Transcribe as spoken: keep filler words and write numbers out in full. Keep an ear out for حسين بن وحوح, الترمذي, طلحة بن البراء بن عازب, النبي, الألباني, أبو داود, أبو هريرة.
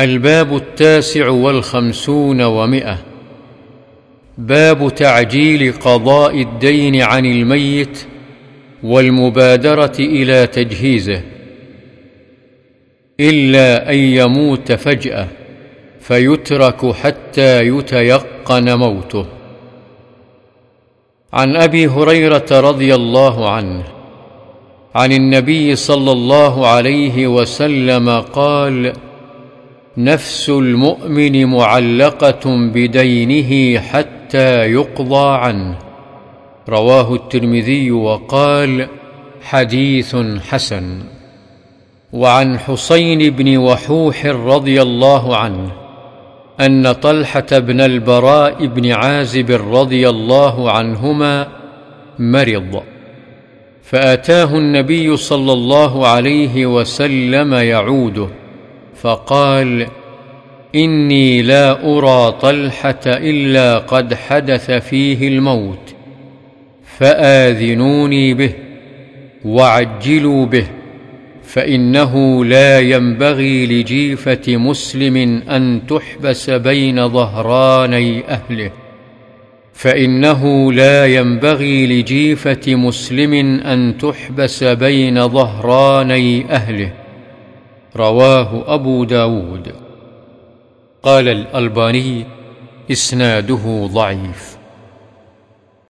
الباب التاسع والخمسون ومئة باب تعجيل قضاء الدين عن الميت والمبادرة إلى تجهيزه إلا أن يموت فجأة فيترك حتى يتيقن موته. عن أبي هريرة رضي الله عنه عن النبي صلى الله عليه وسلم قال: نفس المؤمن معلقة بدينه حتى يقضى عنه. رواه الترمذي وقال: حديث حسن. وعن حسين بن وحوح رضي الله عنه أن طلحة بن البراء بن عازب رضي الله عنهما مرض، فأتاه النبي صلى الله عليه وسلم يعوده، فقال: إني لا أرى طلحة إلا قد حدث فيه الموت، فآذنوني به وعجلوا به، فإنه لا ينبغي لجيفة مسلم أن تحبس بين ظهراني أهله فإنه لا ينبغي لجيفة مسلم أن تحبس بين ظهراني أهله. رواه أبو داود. قال الألباني: إسناده ضعيف.